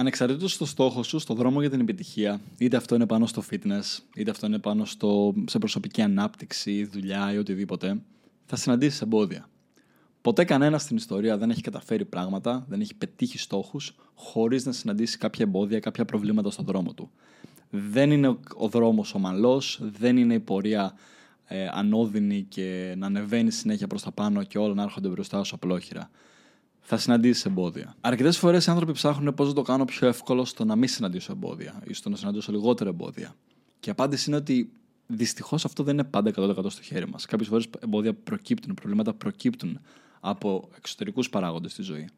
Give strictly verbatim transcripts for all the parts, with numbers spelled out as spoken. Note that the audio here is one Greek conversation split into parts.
Ανεξαρτήτως στο στόχο σου, στο δρόμο για την επιτυχία, είτε αυτό είναι πάνω στο fitness, είτε αυτό είναι πάνω στο, σε προσωπική ανάπτυξη, δουλειά ή οτιδήποτε, θα συναντήσεις εμπόδια. Ποτέ κανένας στην ιστορία δεν έχει καταφέρει πράγματα, δεν έχει πετύχει στόχους, χωρίς να συναντήσει κάποια εμπόδια, κάποια προβλήματα στον δρόμο του. Δεν είναι ο δρόμος ομαλός, δεν είναι η πορεία ε, ανώδυνη και να ανεβαίνει συνέχεια προς τα πάνω και όλα να έρχονται μπροστά σου απλόχειρα. Θα συναντήσεις εμπόδια. Αρκετές φορές οι άνθρωποι ψάχνουν πώς να το κάνω πιο εύκολο στο να μην συναντήσω εμπόδια ή στο να συναντήσω λιγότερα εμπόδια. Και η απάντηση είναι ότι δυστυχώς αυτό δεν είναι πάντα εκατό τοις εκατό στο χέρι μας. Κάποιες φορές εμπόδια προκύπτουν, προβλήματα προκύπτουν από εξωτερικούς παράγοντες στη ζωή.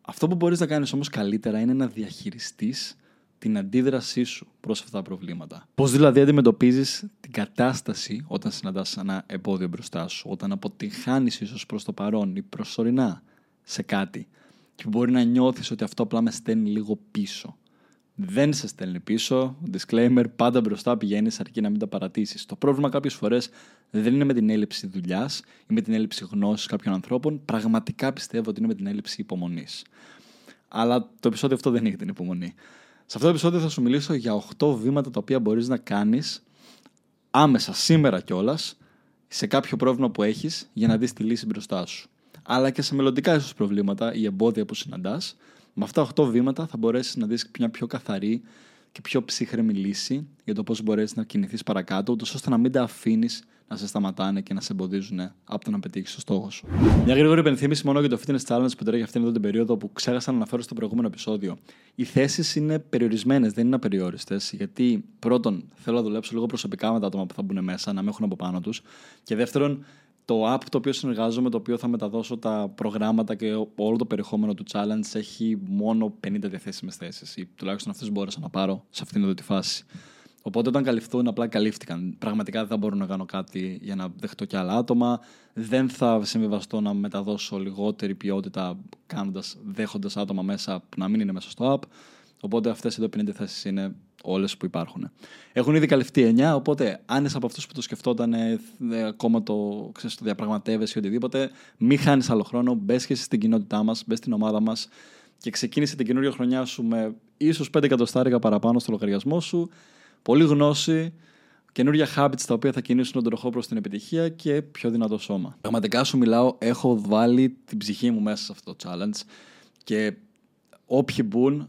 Αυτό που μπορείς να κάνεις όμως καλύτερα είναι να διαχειριστείς την αντίδρασή σου προς αυτά τα προβλήματα. Πώς δηλαδή αντιμετωπίζεις την κατάσταση όταν συναντάς ένα εμπόδιο μπροστά σου, όταν αποτυγχάνεις ίσως προς το παρόν ή προσωρινά σε κάτι και μπορεί να νιώθεις ότι αυτό απλά με στέλνει λίγο πίσω. Δεν σε στέλνει πίσω. Disclaimer, πάντα μπροστά πηγαίνεις αρκεί να μην τα παρατήσεις. Το πρόβλημα κάποιες φορές δεν είναι με την έλλειψη δουλειάς ή με την έλλειψη γνώσης κάποιων ανθρώπων. Πραγματικά πιστεύω ότι είναι με την έλλειψη υπομονής. Αλλά το επεισόδιο αυτό δεν έχει την υπομονή. Σε αυτό το επεισόδιο θα σου μιλήσω για οκτώ βήματα τα οποία μπορείς να κάνεις άμεσα, σήμερα κιόλας, σε κάποιο πρόβλημα που έχεις για να δεις τη λύση μπροστά σου. Αλλά και σε μελλοντικά ίσως προβλήματα ή εμπόδια που συναντάς, με αυτά οκτώ βήματα θα μπορέσεις να δεις μια πιο καθαρή και πιο ψύχρεμη λύση για το πώς μπορέσεις να κινηθείς παρακάτω, ούτως ώστε να μην τα αφήνεις να σε σταματάνε και να σε εμποδίζουν από το να πετύχεις το στόχο σου. Μια γρήγορη υπενθύμηση μόνο για το fitness challenge που τρέχει αυτήν εδώ την περίοδο που ξέχασα να αναφέρω στο προηγούμενο επεισόδιο. Οι θέσεις είναι περιορισμένες, δεν είναι απεριόριστες, γιατί πρώτον θέλω να δουλέψω λίγο προσωπικά με τα άτομα που θα μπουν μέσα, να με έχουν από πάνω τους, και δεύτερον, το app το οποίο συνεργάζομαι, το οποίο θα μεταδώσω τα προγράμματα και όλο το περιεχόμενο του challenge, έχει μόνο πενήντα διαθέσιμες θέσεις, ή τουλάχιστον αυτές μπόρεσα να πάρω σε αυτήν εδώ τη φάση. Οπότε όταν καλυφθούν, απλά καλύφθηκαν. Πραγματικά δεν θα μπορώ να κάνω κάτι για να δεχτώ και άλλα άτομα. Δεν θα συμβιβαστώ να μεταδώσω λιγότερη ποιότητα κάνοντας, δέχοντας άτομα μέσα που να μην είναι μέσα στο app. Οπότε αυτές εδώ πενήντα θέσεις είναι όλες που υπάρχουν. Έχουν ήδη καλυφθεί εννιά, οπότε αν είσαι από αυτούς που το σκεφτόταν, ε, ε, ακόμα το, ξέρεις, το διαπραγματεύεσαι ή οτιδήποτε, μην χάνεις άλλο χρόνο, μπες και στην κοινότητά μας, μπες στην ομάδα μας και ξεκίνησε την καινούργια χρονιά σου με ίσως πέντε εκατοστάρικα παραπάνω στο λογαριασμό σου, πολλή γνώση, καινούργια habits τα οποία θα κινήσουν τον τροχό προς την επιτυχία και πιο δυνατό σώμα. Πραγματικά σου μιλάω, έχω βάλει την ψυχή μου μέσα σε αυτό το challenge και όποιοι μπουν,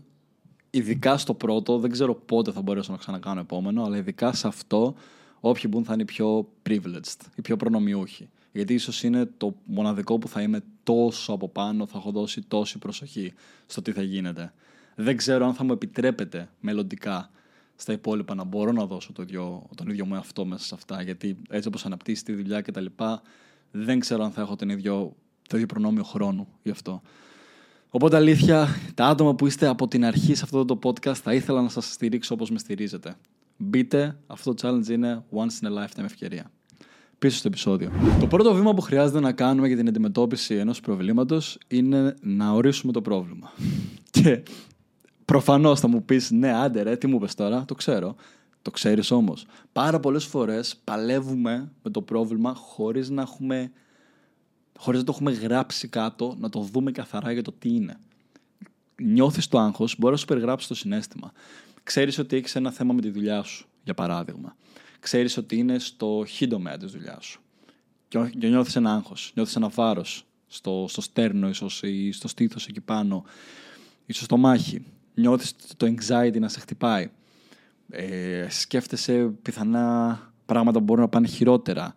ειδικά στο πρώτο, δεν ξέρω πότε θα μπορέσω να ξανακάνω επόμενο, αλλά ειδικά σε αυτό, όποιοι μπουν θα είναι οι πιο privileged, οι πιο προνομιούχοι. Γιατί ίσως είναι το μοναδικό που θα είμαι τόσο από πάνω, θα έχω δώσει τόση προσοχή στο τι θα γίνεται. Δεν ξέρω αν θα μου επιτρέπεται μελλοντικά στα υπόλοιπα να μπορώ να δώσω το ίδιο, τον ίδιο μου εαυτό μέσα σε αυτά. Γιατί έτσι όπως αναπτύσσει τη δουλειά κτλ., δεν ξέρω αν θα έχω τον ίδιο, το ίδιο προνόμιο χρόνου γι' αυτό. Οπότε αλήθεια, τα άτομα που είστε από την αρχή σε αυτό το podcast θα ήθελα να σας στηρίξω όπως με στηρίζετε. Μπείτε, αυτό το challenge είναι once in a lifetime ευκαιρία. Πίσω στο επεισόδιο. Το πρώτο βήμα που χρειάζεται να κάνουμε για την αντιμετώπιση ενός προβλήματος είναι να ορίσουμε το πρόβλημα. Και προφανώς θα μου πεις, ναι άντε ρε, τι μου είπες τώρα, το ξέρω. Το ξέρεις όμως. Πάρα πολλές φορές παλεύουμε με το πρόβλημα χωρίς να έχουμε... χωρίς να το έχουμε γράψει κάτω, να το δούμε καθαρά για το τι είναι. Νιώθεις το άγχος, μπορείς να σου περιγράψεις το συναίσθημα. Ξέρεις ότι έχεις ένα θέμα με τη δουλειά σου, για παράδειγμα. Ξέρεις ότι είναι στο χ τομέα της δουλειάς σου. Και νιώθεις ένα άγχος, νιώθεις ένα βάρος στο, στο στέρνο, ίσως, ή στο στήθος εκεί πάνω, ίσως στο μάχη. Νιώθεις το anxiety να σε χτυπάει. Ε, σκέφτεσαι πιθανά πράγματα που μπορούν να πάνε χειρότερα.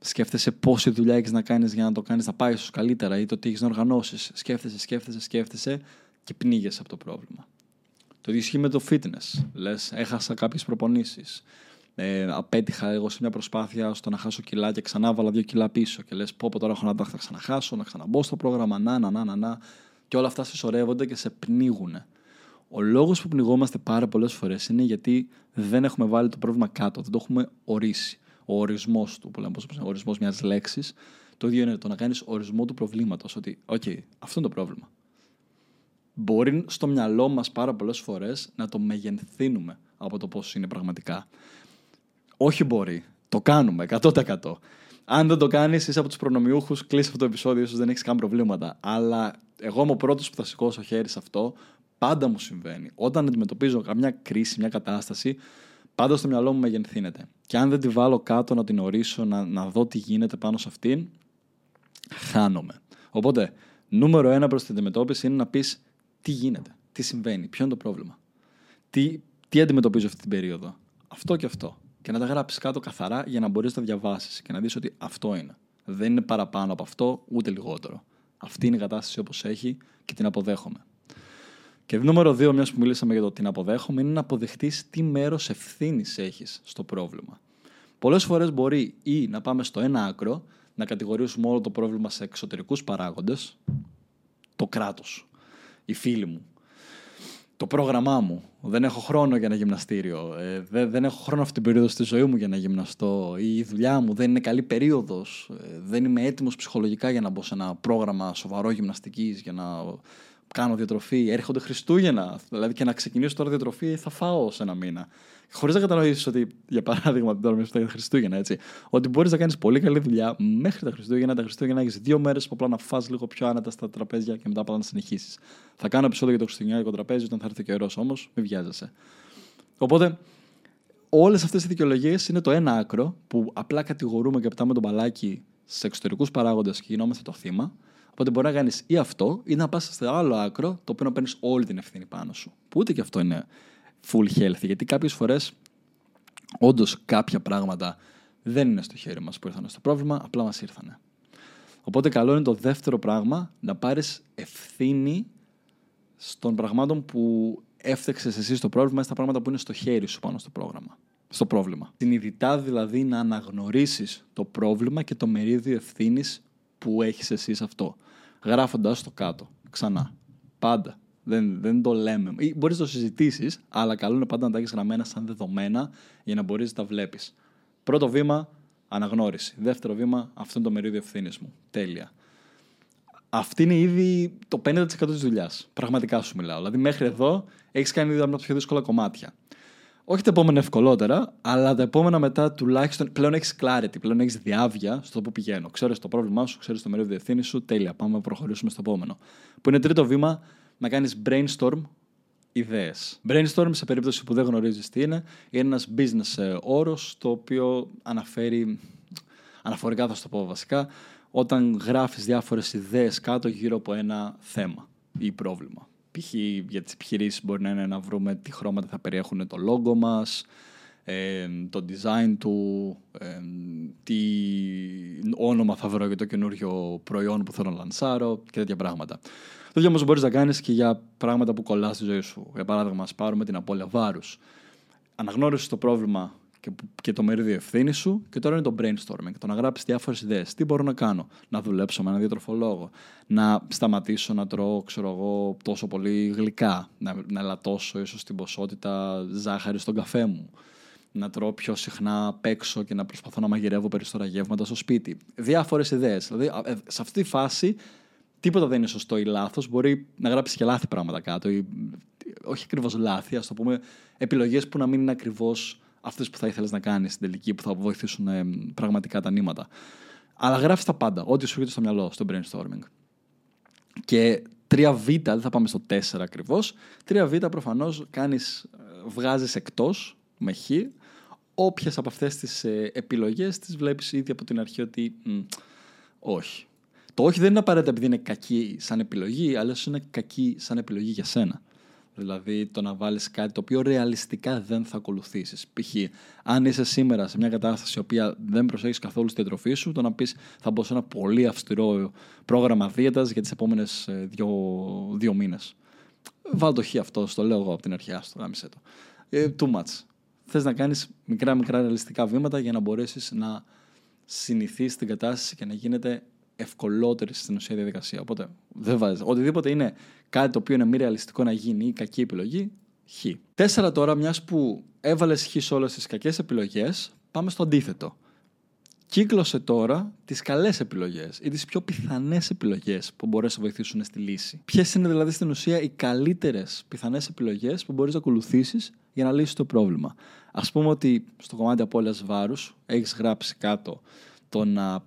Σκέφτεσαι πόση δουλειά έχεις να κάνεις για να το κάνεις να πάει ίσως καλύτερα ή το τι έχεις να οργανώσεις. Σκέφτεσαι, σκέφτεσαι, σκέφτεσαι και πνίγεσαι από το πρόβλημα. Το ίδιο ισχύει με το fitness. Λες, έχασα κάποιες προπονήσεις. Ε, απέτυχα εγώ σε μια προσπάθεια στο να χάσω κιλά και ξανά βάλα δύο κιλά πίσω. Και λες, πω πω τώρα έχω να τα ξαναχάσω, να ξαναμπω στο πρόγραμμα, να, να, να, να, να. Και όλα αυτά συσσωρεύονται και σε πνίγουν. Ο λόγος που πνιγόμαστε πάρα πολλές φορές είναι γιατί δεν έχουμε βάλει το πρόβλημα κάτω, δεν το έχουμε ορίσει. Ο ορισμός του, που λέμε, ο ορισμός μιας λέξης, το ίδιο είναι το να κάνεις ορισμό του προβλήματος. Ότι, οκ, okay, αυτό είναι το πρόβλημα. Μπορεί στο μυαλό μας πάρα πολλές φορές να το μεγενθύνουμε από το πώς είναι πραγματικά. Όχι μπορεί. Το κάνουμε εκατό τοις εκατό. Αν δεν το κάνεις, είσαι από τους προνομιούχους, κλείσε αυτό το επεισόδιο, ίσως δεν έχεις καν προβλήματα. Αλλά εγώ είμαι ο πρώτος που θα σηκώσω χέρι σε αυτό. Πάντα μου συμβαίνει. Όταν αντιμετωπίζω καμιά κρίση, μια κατάσταση, πάντα στο μυαλό μου μεγενθύνεται. Και αν δεν τη βάλω κάτω να την ορίσω, να, να δω τι γίνεται πάνω σε αυτήν, χάνομαι. Οπότε, νούμερο ένα προς την αντιμετώπιση είναι να πεις τι γίνεται, τι συμβαίνει, ποιο είναι το πρόβλημα, τι, τι αντιμετωπίζω αυτή την περίοδο, αυτό και αυτό. Και να τα γράψεις κάτω καθαρά για να μπορείς να τα διαβάσεις και να δεις ότι αυτό είναι. Δεν είναι παραπάνω από αυτό, ούτε λιγότερο. Αυτή είναι η κατάσταση όπως έχει και την αποδέχομαι. Και νούμερο δύο, μιας που μιλήσαμε για το την αποδέχομαι, είναι να αποδεχτείς τι μέρος ευθύνης έχεις στο πρόβλημα. Πολλές φορές μπορεί ή να πάμε στο ένα άκρο, να κατηγορήσουμε όλο το πρόβλημα σε εξωτερικούς παράγοντες, το κράτος, οι φίλοι μου, το πρόγραμμά μου, δεν έχω χρόνο για ένα γυμναστήριο, ε, δεν, δεν έχω χρόνο αυτή την περίοδο στη ζωή μου για να γυμναστώ, ή η δουλειά μου δεν είναι καλή περίοδος, ε, δεν είμαι έτοιμος ψυχολογικά για να μπω σε ένα πρόγραμμα σοβαρό γυμναστικής, για να κάνω διατροφή, έρχονται Χριστούγεννα, δηλαδή και να ξεκινήσω τώρα διατροφή θα φάω σε ένα μήνα. Χωρίς να κατανοήσεις ότι, για παράδειγμα, τώρα μιλάμε για τα Χριστούγεννα, έτσι, ότι μπορείς να κάνεις πολύ καλή δουλειά μέχρι τα Χριστούγεννα. Τα Χριστούγεννα έχεις δύο μέρες που απλά να φας λίγο πιο άνετα στα τραπέζια και μετά πάλι να συνεχίσεις. Θα κάνω επεισόδιο για το χριστουγεννιάτικο τραπέζι όταν θα έρθει ο καιρός, όμως μην βιάζεσαι. Οπότε, όλες αυτές οι δικαιολογίες είναι το ένα άκρο που απλά κατηγορούμε και πετάμε τον μπαλάκι σε εξωτερικούς παράγοντες και γινόμαστε το θύμα. Οπότε μπορεί να κάνεις ή αυτό ή να πας στο άλλο άκρο, το οποίο να παίρνεις όλη την ευθύνη πάνω σου. Που ούτε και αυτό είναι full healthy, γιατί κάποιες φορές όντως κάποια πράγματα δεν είναι στο χέρι μας που ήρθανε στο πρόβλημα, απλά μας ήρθανε. Οπότε καλό είναι το δεύτερο πράγμα, να πάρεις ευθύνη στον πραγμάτων που έφτεξες εσύ στο πρόβλημα ή στα πράγματα που είναι στο χέρι σου πάνω στο πρόγραμμα. Στο πρόβλημα. Συνειδητά δηλαδή να αναγνωρίσεις το πρόβλημα και το μερίδιο ευθύνης που έχεις εσύ σε αυτό. Γράφοντας το κάτω, ξανά, πάντα. Δεν, δεν το λέμε. Ή μπορείς να το συζητήσεις, αλλά καλό είναι πάντα να τα έχεις γραμμένα σαν δεδομένα για να μπορείς να τα βλέπεις. Πρώτο βήμα, αναγνώριση. Δεύτερο βήμα, αυτό είναι το μερίδιο ευθύνης μου. Τέλεια. Αυτή είναι ήδη το πενήντα τοις εκατό της δουλειάς. Πραγματικά σου μιλάω. Δηλαδή, μέχρι εδώ έχεις κάνει ήδη από τα πιο δύσκολα κομμάτια. Όχι τα επόμενα ευκολότερα, αλλά τα επόμενα μετά τουλάχιστον πλέον έχεις clarity, πλέον έχεις διάβια στο που πηγαίνω. Ξέρεις το πρόβλημά σου, ξέρεις το μερίδιο ευθύνης σου. Τέλεια. Πάμε να προχωρήσουμε στο επόμενο. Που είναι τρίτο βήμα. Να κάνεις brainstorm ιδέες. Brainstorm, σε περίπτωση που δεν γνωρίζεις τι είναι, είναι ένας business όρος, το οποίο αναφέρει, αναφορικά θα σου το πω βασικά, όταν γράφεις διάφορες ιδέες κάτω γύρω από ένα θέμα ή πρόβλημα. Π.χ. για τις επιχειρήσεις μπορεί να είναι να βρούμε τι χρώματα θα περιέχουν το logo μας, το design του, τι όνομα θα βρω για το καινούριο προϊόν που θέλω να λανσάρω και τέτοια πράγματα. Το ίδιο όμως μπορείς να κάνεις και για πράγματα που κολλάς στη ζωή σου. Για παράδειγμα, ας πάρουμε την απώλεια βάρους. Αναγνώρισες το πρόβλημα και το μερίδιο ευθύνη σου, και τώρα είναι το brainstorming. Το να γράψεις διάφορες ιδέες. Τι μπορώ να κάνω, να δουλέψω με έναν διατροφολόγο, να σταματήσω να τρώω, ξέρω εγώ, τόσο πολύ γλυκά, να, να ελαττώσω ίσως την ποσότητα ζάχαρη στον καφέ μου, να τρώω πιο συχνά απ' έξω και να προσπαθώ να μαγειρεύω περισσότερα γεύματα στο σπίτι. Διάφορες ιδέες. Δηλαδή, σε αυτή τη φάση. Τίποτα δεν είναι σωστό ή λάθος. Μπορεί να γράψεις και λάθη πράγματα κάτω. Ή, όχι ακριβώς λάθη, ας το πούμε, επιλογές που να μην είναι ακριβώς αυτές που θα ήθελες να κάνεις στην τελική, που θα βοηθήσουν ε, πραγματικά τα νήματα. Αλλά γράφεις τα πάντα, ό,τι σου έρχεται στο μυαλό, στο brainstorming. Και τρία β, δεν θα πάμε στο τέσσερα ακριβώς. τρία β προφανώς κάνεις, βγάζεις εκτός με χ. Όποιες από αυτές τις ε, επιλογές τις βλέπεις ήδη από την αρχή ότι μ, όχι. Το όχι δεν είναι απαραίτητα επειδή είναι κακή σαν επιλογή, αλλά είναι κακή σαν επιλογή για σένα. Δηλαδή το να βάλεις κάτι το οποίο ρεαλιστικά δεν θα ακολουθήσεις. Π.χ. αν είσαι σήμερα σε μια κατάσταση η οποία δεν προσέχεις καθόλου στη διατροφή σου, το να πεις θα μπω σε ένα πολύ αυστηρό πρόγραμμα δίαιτας για τις επόμενες δύο, δύο μήνες. Βάλ το χ αυτό, στο λέω εγώ από την αρχή, άστο, γάμισε το. Too much. Θες να κάνεις μικρά μικρά ρεαλιστικά βήματα για να μπορέσεις να συνηθίσεις την κατάσταση και να γίνεται ευκολότερη στην ουσία διαδικασία. Οπότε δεν βάζεις. Οτιδήποτε είναι κάτι το οποίο είναι μη ρεαλιστικό να γίνει ή κακή επιλογή, χ. Τέσσερα τώρα, μιας που έβαλες χ σε όλες τις κακές επιλογές, πάμε στο αντίθετο. Κύκλωσε τώρα τις καλές επιλογές ή τις πιο πιθανές επιλογές που μπορείς να βοηθήσουν στη λύση. Ποιες είναι δηλαδή στην ουσία οι καλύτερες πιθανές επιλογές που μπορείς να ακολουθήσεις για να λύσεις το πρόβλημα. Ας πούμε ότι στο κομμάτι απώλειας βάρους έχεις γράψει κάτω το να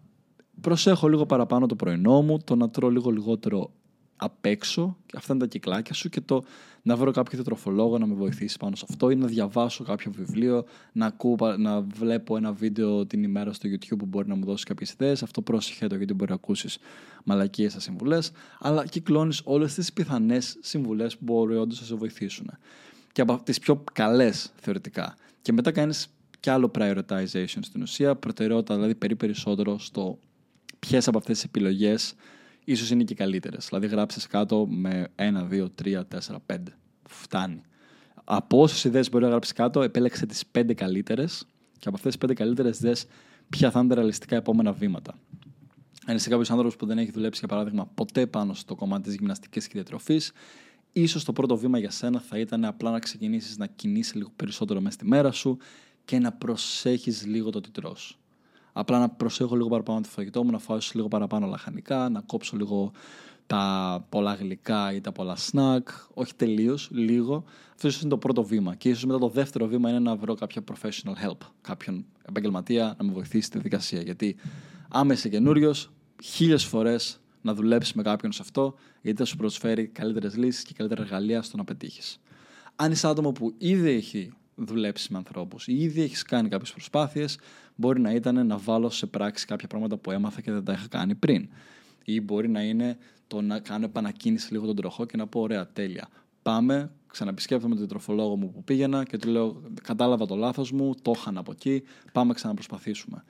προσέχω λίγο παραπάνω το πρωινό μου, το να τρώω λίγο λιγότερο απ' έξω, αυτά είναι τα κυκλάκια σου, και το να βρω κάποιο τροφολόγο να με βοηθήσει πάνω σε αυτό, ή να διαβάσω κάποιο βιβλίο, να, ακούω, να βλέπω ένα βίντεο την ημέρα στο YouTube που μπορεί να μου δώσει κάποιες ιδέες. Αυτό πρόσεχε το, γιατί μπορεί να ακούσεις μαλακίες σαν συμβουλές, αλλά κυκλώνεις όλες τις πιθανές συμβουλές που μπορεί όντως να σε βοηθήσουν. Και από τις πιο καλές θεωρητικά. Και μετά κάνεις κι άλλο prioritization στην ουσία, προτεραιότητα δηλαδή περί περισσότερο στο ποιες από αυτές τις επιλογές ίσως είναι και καλύτερες. Δηλαδή γράψεις κάτω με ένα, δύο, τρία, τέσσερα, πέντε. Φτάνει. Από όσες ιδέες μπορεί να γράψεις κάτω, επέλεξε τις πέντε καλύτερες, και από αυτές τις πέντε καλύτερες δες ποια θα είναι τα ρεαλιστικά επόμενα βήματα. Αν είσαι κάποιος άνθρωπος που δεν έχει δουλέψει, για παράδειγμα, ποτέ πάνω στο κομμάτι της γυμναστικής και διατροφής, ίσως το πρώτο βήμα για σένα θα ήταν απλά να ξεκινήσεις να κινείσαι λίγο περισσότερο μέσα στη μέρα σου και να προσέχεις λίγο το τι τρως. Απλά να προσέχω λίγο παραπάνω το φαγητό μου, να φάω λίγο παραπάνω λαχανικά, να κόψω λίγο τα πολλά γλυκά ή τα πολλά σνακ. Όχι τελείως, λίγο. Αυτό ίσως είναι το πρώτο βήμα. Και ίσως μετά το δεύτερο βήμα είναι να βρω κάποια professional help, κάποιον επαγγελματία να με βοηθήσει στη διαδικασία. Γιατί άμα είσαι καινούριος, χίλιες φορές να δουλέψεις με κάποιον σε αυτό, γιατί θα σου προσφέρει καλύτερες λύσεις και καλύτερα εργαλεία στο να πετύχεις. Αν είσαι άτομο που ήδη έχει δουλέψει με ανθρώπους ή ήδη έχεις κάνει κάποιες προσπάθειες, μπορεί να ήταν να βάλω σε πράξη κάποια πράγματα που έμαθα και δεν τα είχα κάνει πριν. Ή μπορεί να είναι το να κάνω επανακίνηση λίγο τον τροχό και να πω: ωραία, τέλεια. Πάμε, ξαναεπισκέπτομαι τον τροφολόγο μου που πήγαινα και του λέω: κατάλαβα το λάθος μου, το είχαν από εκεί, πάμε ξαναπροσπαθήσουμε.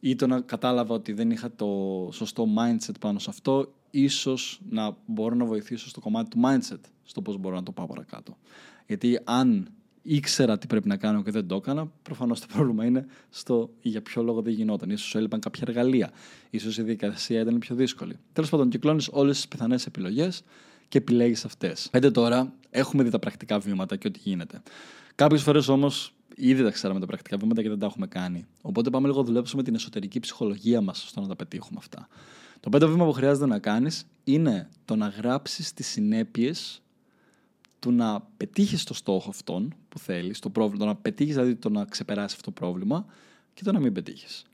Ή το να κατάλαβα ότι δεν είχα το σωστό mindset πάνω σε αυτό, ίσως να μπορώ να βοηθήσω στο κομμάτι του mindset, στο πώς μπορώ να το πάω παρακάτω. Γιατί αν ήξερα τι πρέπει να κάνω και δεν το έκανα, προφανώς το πρόβλημα είναι στο για ποιο λόγο δεν γινόταν. Ίσως έλειπαν κάποια εργαλεία, ίσως η διαδικασία ήταν πιο δύσκολη. Τέλος πάντων, κυκλώνεις όλες τις πιθανές επιλογές και επιλέγεις αυτές. Πέντε τώρα, έχουμε δει τα πρακτικά βήματα και ό,τι γίνεται. Κάποιες φορές όμως ήδη τα ξέραμε τα πρακτικά βήματα και δεν τα έχουμε κάνει. Οπότε πάμε λίγο να δουλέψουμε την εσωτερική ψυχολογία μας στο να τα πετύχουμε αυτά. Το πέμπτο βήμα που χρειάζεται να κάνεις είναι το να γράψεις τις συνέπειες του να πετύχεις το στόχο αυτόν που θέλεις, το, πρόβλημα, το να πετύχεις δηλαδή το να ξεπεράσεις αυτό το πρόβλημα και το να μην πετύχεις.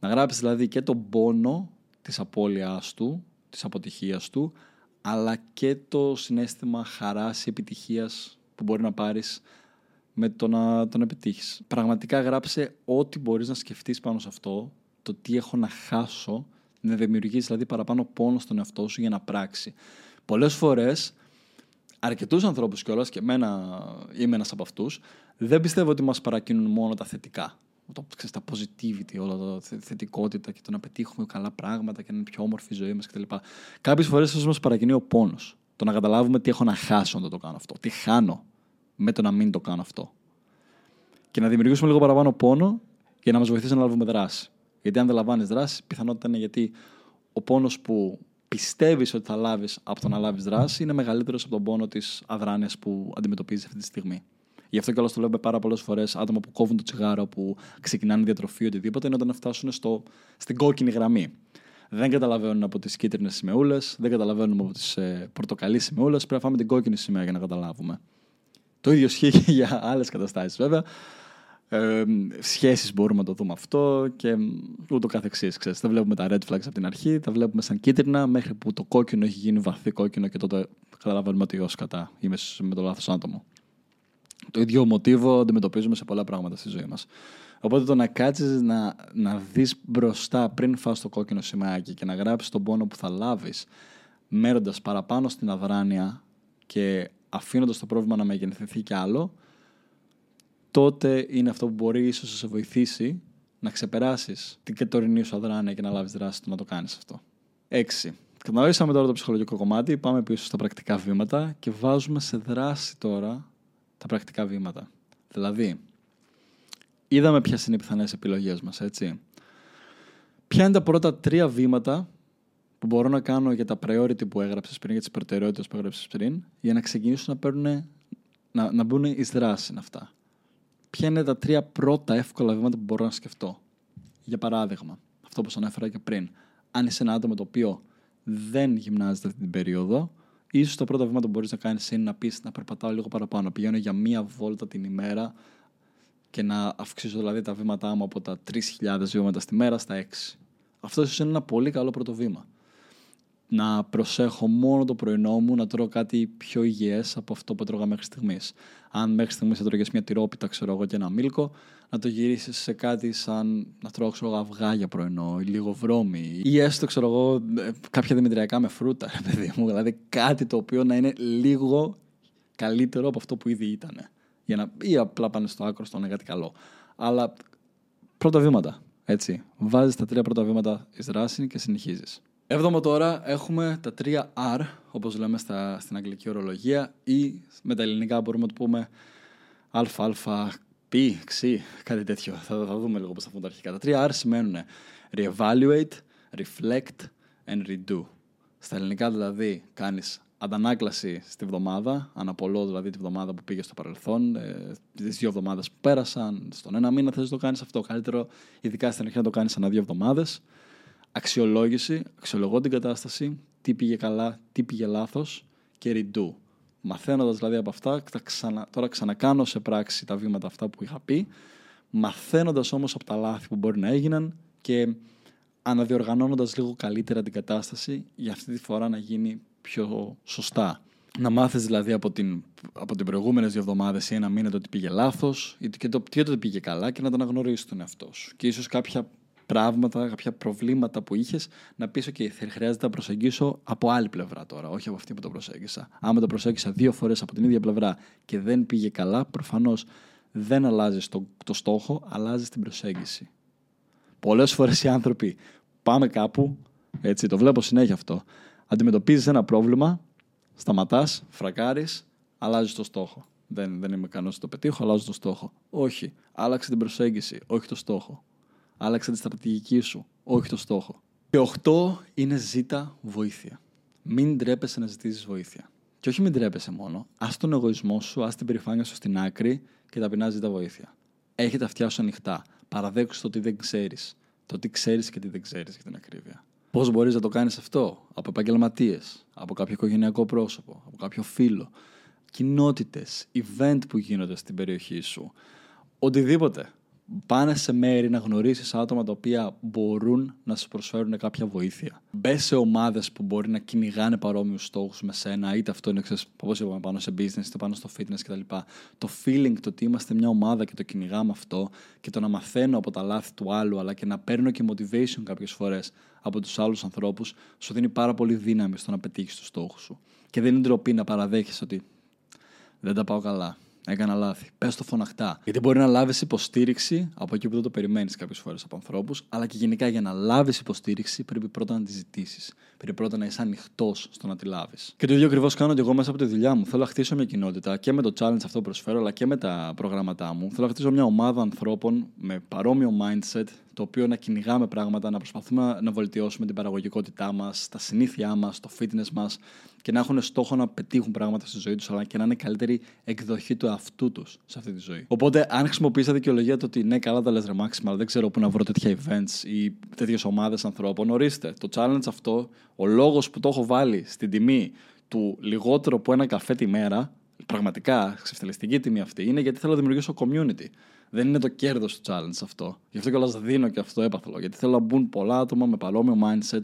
Να γράψεις δηλαδή και τον πόνο της απώλειάς του, της αποτυχίας του, αλλά και το συναίσθημα χαράς ή επιτυχίας που μπορεί να πάρεις με το να τον επιτύχεις. Πραγματικά γράψε ό,τι μπορείς να σκεφτείς πάνω σε αυτό, το τι έχω να χάσω, να δημιουργήσεις δηλαδή παραπάνω πόνο στον εαυτό σου για να πράξει. Πολλές φορές, αρκετούς ανθρώπους κιόλας, και εμένα είμαι ένας από αυτούς, δεν πιστεύω ότι μας παρακινούν μόνο τα θετικά. Το, ξέρεις, τα positivity, όλα τα θετικότητα και το να πετύχουμε καλά πράγματα και να είναι πιο όμορφη η ζωή μας κτλ. Κάποιες φορές μας παρακινεί ο πόνος. Το να καταλάβουμε τι έχω να χάσω όταν το κάνω αυτό, τι χάνω με το να μην το κάνω αυτό. Και να δημιουργήσουμε λίγο παραπάνω πόνο για να μας βοηθήσει να λάβουμε δράση. Γιατί αν δεν λαμβάνεις δράση, πιθανότητα είναι γιατί ο πόνος που πιστεύεις ότι θα λάβεις από το να λάβεις δράση είναι μεγαλύτερος από τον πόνο της αδράνειας που αντιμετωπίζεις αυτή τη στιγμή. Γι' αυτό κιόλας το λέμε πάρα πολλές φορές, άτομα που κόβουν το τσιγάρο, που ξεκινάνε διατροφή, οτιδήποτε, είναι όταν φτάσουν στο, στην κόκκινη γραμμή. Δεν καταλαβαίνουν από τις κίτρινες σημεούλες, δεν καταλαβαίνουν από τις ε, πορτοκαλί σημεούλες, πρέπει να φάμε την κόκκινη σημαία για να καταλάβουμε. Το ίδιο ισχύει και για άλλες καταστάσεις βέβαια. Ε, σχέσεις μπορούμε να το δούμε αυτό και ούτω καθεξής. Ξέρεις, τα βλέπουμε τα red flags από την αρχή, τα βλέπουμε σαν κίτρινα, μέχρι που το κόκκινο έχει γίνει βαθύ κόκκινο και τότε καταλαβαίνουμε ότι ως κατά είμαι με το λάθος άτομο. Το ίδιο μοτίβο αντιμετωπίζουμε σε πολλά πράγματα στη ζωή μας. Οπότε το να κάτσεις να, να δεις μπροστά πριν φας το κόκκινο σημαίακι και να γράψεις τον πόνο που θα λάβεις, μέροντας παραπάνω στην αδράνεια και αφήνοντας το πρόβλημα να μεγενθυνθεί κι άλλο, τότε είναι αυτό που μπορεί ίσως να σε βοηθήσει να ξεπεράσεις την τωρινή σου αδράνεια και να λάβεις δράση στο να το κάνεις αυτό. έξι. Κατανοήσαμε τώρα το ψυχολογικό κομμάτι, πάμε πίσω στα πρακτικά βήματα και βάζουμε σε δράση τώρα τα πρακτικά βήματα. Δηλαδή, είδαμε ποιες είναι οι πιθανές επιλογές μας, έτσι. Ποια είναι τα πρώτα τρία βήματα που μπορώ να κάνω για τα priority που έγραψες πριν, για τις προτεραιότητες που έγραψες πριν, για να ξεκινήσουν να, παίρνουν, να, να μπουν εις δράση αυτά. Ποια είναι τα τρία πρώτα εύκολα βήματα που μπορώ να σκεφτώ. Για παράδειγμα, αυτό που σας ανέφερα και πριν. Αν είσαι ένα άτομο το οποίο δεν γυμνάζεται αυτή την περίοδο, ίσως το πρώτο βήμα που μπορείς να κάνεις είναι να πεις να περπατάω λίγο παραπάνω. Πηγαίνω για μία βόλτα την ημέρα και να αυξήσω δηλαδή τα βήματά μου από τα τρεις χιλιάδες βήματα στη μέρα στα έξι. Αυτό ίσως είναι ένα πολύ καλό πρώτο βήμα. να προσέχω μόνο το πρωινό μου, να τρώω κάτι πιο υγιές από αυτό που έτρωγα μέχρι στιγμής. Αν μέχρι στιγμής έτρωγες μια τυρόπιτα, ξέρω εγώ, και ένα μίλκο, να το γυρίσεις σε κάτι σαν να τρώω, ξέρω, αυγά για πρωινό ή λίγο βρώμη. Ή έστω, ξέρω εγώ, κάποια δημητριακά με φρούτα, ρε παιδί μου. Δηλαδή κάτι το οποίο να είναι λίγο καλύτερο από αυτό που ήδη ήταν. Για να... Ή απλά πάνε στο άκρο, στο να είναι κάτι καλό. Αλλά πρώτα βήματα. Έτσι. Βάζεις τα τρία πρώτα βήματα εις δράση και συνεχίζεις. Έβδομο τώρα έχουμε τα τρία αρ, όπως λέμε στα, στην αγγλική ορολογία, ή με τα ελληνικά μπορούμε να το πούμε αλφα, αλφα, πι, ξι, κάτι τέτοιο. Θα, θα δούμε λίγο πώς θα φύγουν τα αρχικά. Τα τρία αρ σημαίνουν reevaluate, reflect and redo. Στα ελληνικά δηλαδή κάνεις αντανάκλαση στη βδομάδα, αναπολώ δηλαδή τη βδομάδα που πήγες στο παρελθόν, ε, τις δύο εβδομάδες που πέρασαν, στον ένα μήνα θες να το κάνεις αυτό. Καλύτερο, ειδικά στην αρχή, να το κάνεις ανά δύο εβδομάδες. Αξιολόγηση, αξιολογώ την κατάσταση, τι πήγε καλά, τι πήγε λάθος, και redo. Μαθαίνοντας δηλαδή από αυτά, τα ξανα, τώρα ξανακάνω σε πράξη τα βήματα αυτά που είχα πει, μαθαίνοντας όμως από τα λάθη που μπορεί να έγιναν και αναδιοργανώνοντας λίγο καλύτερα την κατάσταση για αυτή τη φορά να γίνει πιο σωστά. Να μάθεις δηλαδή από την, από την προηγούμενες δύο εβδομάδες ή ένα μήνα το τι πήγε λάθος και το τι πήγε καλά και να το αναγνωρίσεις τον εαυτό σου. Και ίσως κάποια πράγματα, κάποια προβλήματα που είχες, να πεις: OK, χρειάζεται να προσεγγίσω από άλλη πλευρά τώρα, όχι από αυτή που το προσέγγισα. Άμα το προσέγγισα δύο φορές από την ίδια πλευρά και δεν πήγε καλά, προφανώς δεν αλλάζεις το, το στόχο, αλλάζεις την προσέγγιση. Πολλές φορές οι άνθρωποι πάμε κάπου, έτσι, το βλέπω συνέχεια αυτό. Αντιμετωπίζεις ένα πρόβλημα, σταματάς, φρακάρεις, αλλάζεις το στόχο. Δεν, δεν είμαι ικανός να το πετύχω, αλλάζω το στόχο. Όχι, άλλαξε την προσέγγιση, όχι το στόχο. Άλλαξε τη στρατηγική σου, όχι το στόχο. Και οκτώ είναι ζήτα βοήθεια. Μην ντρέπεσαι να ζητήσεις βοήθεια. Και όχι μην ντρέπεσαι μόνο, ας τον εγωισμό σου, ας την περηφάνεια σου στην άκρη και ταπεινά ζήτα βοήθεια. Έχετε αυτιά σου ανοιχτά. Παραδέξου το τι δεν ξέρεις. Το τι ξέρεις και τι δεν ξέρεις, για την ακρίβεια. Πώς μπορείς να το κάνεις αυτό? Από επαγγελματίες, από κάποιο οικογενειακό πρόσωπο, από κάποιο φίλο, κοινότητες, event που γίνονται στην περιοχή σου. Οτιδήποτε. Πάνε σε μέρη να γνωρίσεις άτομα τα οποία μπορούν να σου προσφέρουν κάποια βοήθεια. Μπες σε ομάδες που μπορεί να κυνηγάνε παρόμοιους στόχους με σένα, είτε αυτό είναι, ξέρεις, όπως είπαμε, πάνω σε business, είτε πάνω στο fitness κτλ. Το feeling, το ότι είμαστε μια ομάδα και το κυνηγάμε αυτό, και το να μαθαίνω από τα λάθη του άλλου, αλλά και να παίρνω και motivation κάποιες φορές από τους άλλους ανθρώπους, σου δίνει πάρα πολύ δύναμη στο να πετύχεις τους στόχους σου. Και δεν είναι ντροπή να παραδέχεσαι ότι δεν τα πάω καλά. Έκανα λάθη. Πες το φωναχτά. Γιατί μπορεί να λάβεις υποστήριξη από εκεί που δεν το περιμένεις κάποιες φορές από ανθρώπους, αλλά και γενικά για να λάβεις υποστήριξη πρέπει πρώτα να τη ζητήσεις. Πρέπει πρώτα να είσαι ανοιχτός στο να τη λάβεις. Και το ίδιο ακριβώς κάνω και εγώ μέσα από τη δουλειά μου. Θέλω να χτίσω μια κοινότητα και με το challenge αυτό που προσφέρω, αλλά και με τα προγράμματά μου. Θέλω να χτίσω μια ομάδα ανθρώπων με παρόμοιο mindset, το οποίο να κυνηγάμε πράγματα, να προσπαθούμε να βελτιώσουμε την παραγωγικότητά μας, τα συνήθειά μας, το fitness μας, και να έχουν στόχο να πετύχουν πράγματα στη ζωή τους, αλλά και να είναι καλύτερη εκδοχή του εαυτού τους σε αυτή τη ζωή. Οπότε, αν χρησιμοποιήσετε δικαιολογία το ότι ναι, καλά τα λες, ρε Μάξιμο, αλλά δεν ξέρω πού να βρω τέτοια events ή τέτοιες ομάδες ανθρώπων, ορίστε. Το challenge αυτό, ο λόγος που το έχω βάλει στην τιμή του λιγότερο από ένα καφέ τη μέρα, πραγματικά ξεφτελιστική τιμή αυτή, είναι γιατί θέλω να δημιουργήσω community. Δεν είναι το κέρδος του challenge αυτό. Γι' αυτό κιόλας δίνω και αυτό έπαθλο. Γιατί θέλω να μπουν πολλά άτομα με παρόμοιο mindset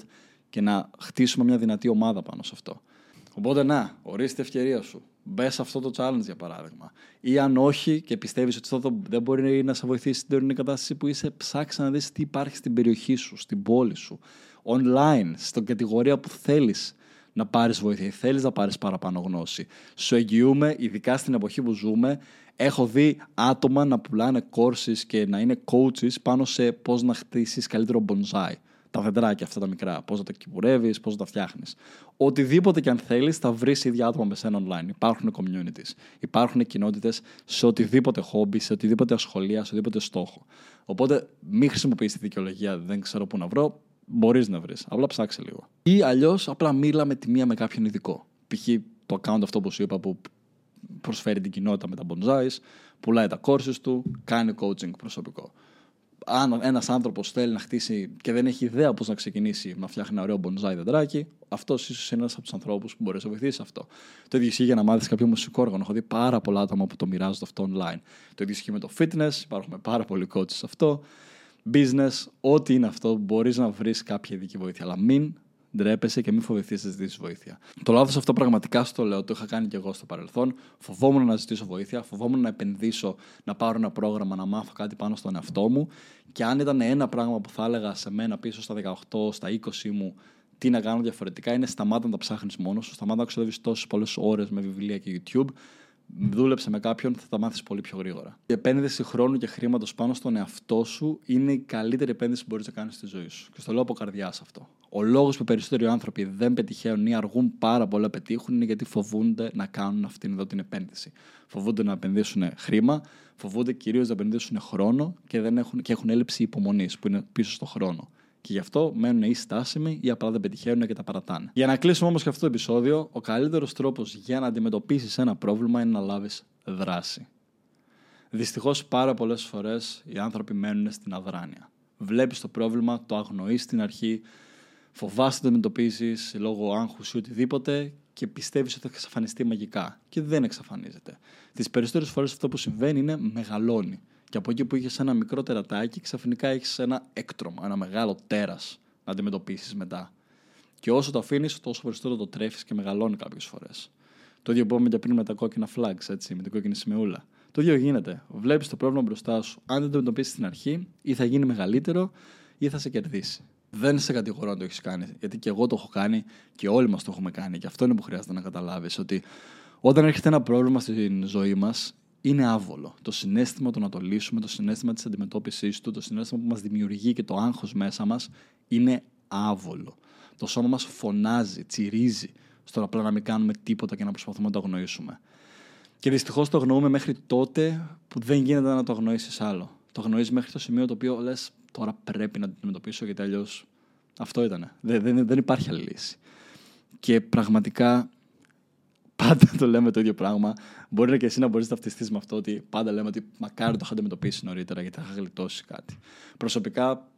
και να χτίσουμε μια δυνατή ομάδα πάνω σε αυτό. Οπότε, να, ορίστε ευκαιρία σου. Μπες σε αυτό το challenge, για παράδειγμα. Ή αν όχι και πιστεύεις ότι αυτό δεν μπορεί να σε βοηθήσει στην τωρινή κατάσταση που είσαι, ψάξε να δεις τι υπάρχει στην περιοχή σου, στην πόλη σου, online, στην κατηγορία που θέλεις να πάρεις βοήθεια ή θέλεις να πάρεις παραπάνω γνώση. Σου εγγυούμε, ειδικά στην εποχή που ζούμε, έχω δει άτομα να πουλάνε courses και να είναι coaches πάνω σε πώς να χτίσεις καλύτερο bonsai. Τα δεντράκια αυτά τα μικρά, πώς να τα κυπουρεύεις, πώς να τα φτιάχνεις. Οτιδήποτε και αν θέλεις, θα βρεις ίδια άτομα με σένα online. Υπάρχουν communities, υπάρχουν κοινότητες σε οτιδήποτε χόμπι, σε οτιδήποτε ασχολία, σε οτιδήποτε στόχο. Οπότε μην χρησιμοποιείς τη δικαιολογία «δεν ξέρω πού να βρω». Μπορείς να βρεις, απλά ψάξε λίγο. Ή αλλιώς, απλά μίλα με τη μία με κάποιον ειδικό. Π.χ. το account αυτό που σου είπα που προσφέρει την κοινότητα με τα bonsais, πουλάει τα courses του, κάνει coaching προσωπικό. Αν ένας άνθρωπος θέλει να χτίσει και δεν έχει ιδέα πώς να ξεκινήσει να φτιάχνει ένα ωραίο bonsai δεντράκι, αυτός ίσως είναι ένας από τους ανθρώπους που μπορείς να βοηθήσεις αυτό. Το ίδιο ισχύει για να μάθεις κάποιο μουσικό όργανο. Έχω δει πάρα πολλά άτομα που το μοιράζονται αυτό online. Το ίδιο ισχύει με το fitness, υπάρχουν πάρα πολλοί coaches σε αυτό. Business, ό,τι είναι αυτό, μπορείς να βρεις κάποια ειδική βοήθεια. Αλλά μην ντρέπεσαι και μην φοβηθείς να ζητήσεις βοήθεια. Το λάθος αυτό πραγματικά στο λέω, το είχα κάνει και εγώ στο παρελθόν. Φοβόμουν να ζητήσω βοήθεια, φοβόμουν να επενδύσω, να πάρω ένα πρόγραμμα, να μάθω κάτι πάνω στον εαυτό μου. Και αν ήταν ένα πράγμα που θα έλεγα σε μένα πίσω στα δεκαοκτώ, στα είκοσι μου, τι να κάνω διαφορετικά, είναι σταμάτα να τα ψάχνεις μόνος σου, σταμάτα να ξοδεύεις τόσες πολλές ώρες με βιβλία και YouTube. Δούλεψε με κάποιον, θα τα μάθεις πολύ πιο γρήγορα. Η επένδυση χρόνου και χρήματος πάνω στον εαυτό σου είναι η καλύτερη επένδυση που μπορείς να κάνεις στη ζωή σου. Και στο λέω από καρδιάς αυτό. Ο λόγος που περισσότεροι άνθρωποι δεν πετυχαίνουν ή αργούν πάρα πολύ να πετύχουν είναι γιατί φοβούνται να κάνουν αυτήν εδώ την επένδυση. Φοβούνται να επενδύσουν χρήμα, φοβούνται κυρίως να επενδύσουν χρόνο και, δεν έχουν, και έχουν έλλειψη υπομονής που είναι πίσω στο χρόνο. Και γι' αυτό μένουν ή στάσιμοι ή απλά δεν πετυχαίνουν και τα παρατάνε. Για να κλείσουμε όμως και αυτό το επεισόδιο, ο καλύτερος τρόπος για να αντιμετωπίσεις ένα πρόβλημα είναι να λάβεις δράση. Δυστυχώς πάρα πολλές φορές οι άνθρωποι μένουν στην αδράνεια. Βλέπεις το πρόβλημα, το αγνοείς στην αρχή, φοβάσαι να το αντιμετωπίσεις λόγω άγχους ή οτιδήποτε και πιστεύεις ότι θα εξαφανιστεί μαγικά. Και δεν εξαφανίζεται. Τις περισσότερες φορές αυτό που συμβαίνει είναι μεγαλώνει. Και από εκεί που είχες ένα μικρό τερατάκι, ξαφνικά έχεις ένα έκτρωμα, ένα μεγάλο τέρας να αντιμετωπίσεις μετά. Και όσο το αφήνεις, τόσο περισσότερο το τρέφεις και μεγαλώνει κάποιες φορές. Το ίδιο μπορούμε και πριν με τα κόκκινα flags, έτσι, με την κόκκινη σημεούλα. Το ίδιο γίνεται. Βλέπεις το πρόβλημα μπροστά σου. Αν δεν το αντιμετωπίσεις στην αρχή, ή θα γίνει μεγαλύτερο, ή θα σε κερδίσει. Δεν σε κατηγορώ αν το έχεις κάνει, γιατί και εγώ το έχω κάνει και όλοι μας το έχουμε κάνει. Και αυτό είναι που χρειάζεται να καταλάβεις, ότι όταν έρχεται ένα πρόβλημα στην ζωή μας. Είναι άβολο. Το συναίσθημα του να το λύσουμε, το συναίσθημα της αντιμετώπισης του, το συναίσθημα που μας δημιουργεί και το άγχος μέσα μας είναι άβολο. Το σώμα μας φωνάζει, τσιρίζει στο απλά να μην κάνουμε τίποτα και να προσπαθούμε να το αγνοήσουμε. Και δυστυχώς το αγνοούμε μέχρι τότε που δεν γίνεται να το αγνοήσεις άλλο. Το αγνοείς μέχρι το σημείο το οποίο λες τώρα πρέπει να το αντιμετωπίσω γιατί αλλιώς αυτό ήτανε. Δεν, δεν, δεν υπάρχει άλλη λύση. Και πραγματικά. Πάντα το λέμε το ίδιο πράγμα. Μπορεί να και εσύ να μπορείς να ταυτιστείς με αυτό ότι πάντα λέμε ότι μακάρι το είχα αντιμετωπίσει νωρίτερα γιατί θα είχα γλιτώσει κάτι. Προσωπικά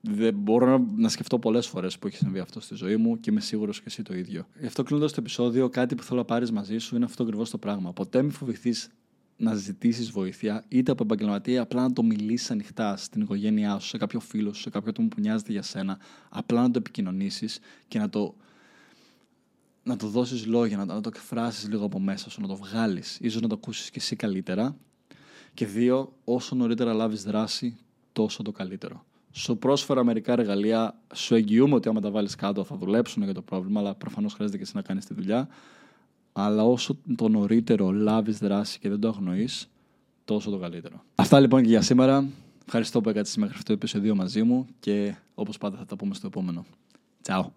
δεν μπορώ να σκεφτώ πολλές φορές που έχει συμβεί αυτό στη ζωή μου και είμαι σίγουρος και εσύ το ίδιο. Γι' αυτό κλείνοντας το επεισόδιο, κάτι που θέλω να πάρεις μαζί σου είναι αυτό ακριβώς το πράγμα. Ποτέ μην φοβηθείς να ζητήσεις βοήθεια είτε από επαγγελματία, απλά να το μιλήσεις ανοιχτά στην οικογένειά σου, σε κάποιο φίλο σου, σε κάποιο άτομο που νοιάζεται για σένα. Απλά να το επικοινωνήσεις και να το. Να του δώσεις λόγια, να, να το εκφράσεις λίγο από μέσα σου, να το βγάλεις, ίσως να το ακούσεις και εσύ καλύτερα. Και δύο, όσο νωρίτερα λάβεις δράση, τόσο το καλύτερο. Σου πρόσφερα μερικά εργαλεία, σου εγγυούμε ότι άμα τα βάλεις κάτω θα δουλέψουν για το πρόβλημα, αλλά προφανώς χρειάζεται και εσύ να κάνεις τη δουλειά. Αλλά όσο το νωρίτερο λάβεις δράση και δεν το αγνοείς, τόσο το καλύτερο. Αυτά λοιπόν και για σήμερα. Ευχαριστώ που έκατσες μέχρι αυτό το επεισόδιο μαζί μου και όπως πάντα θα τα πούμε στο επόμενο. Τσάου!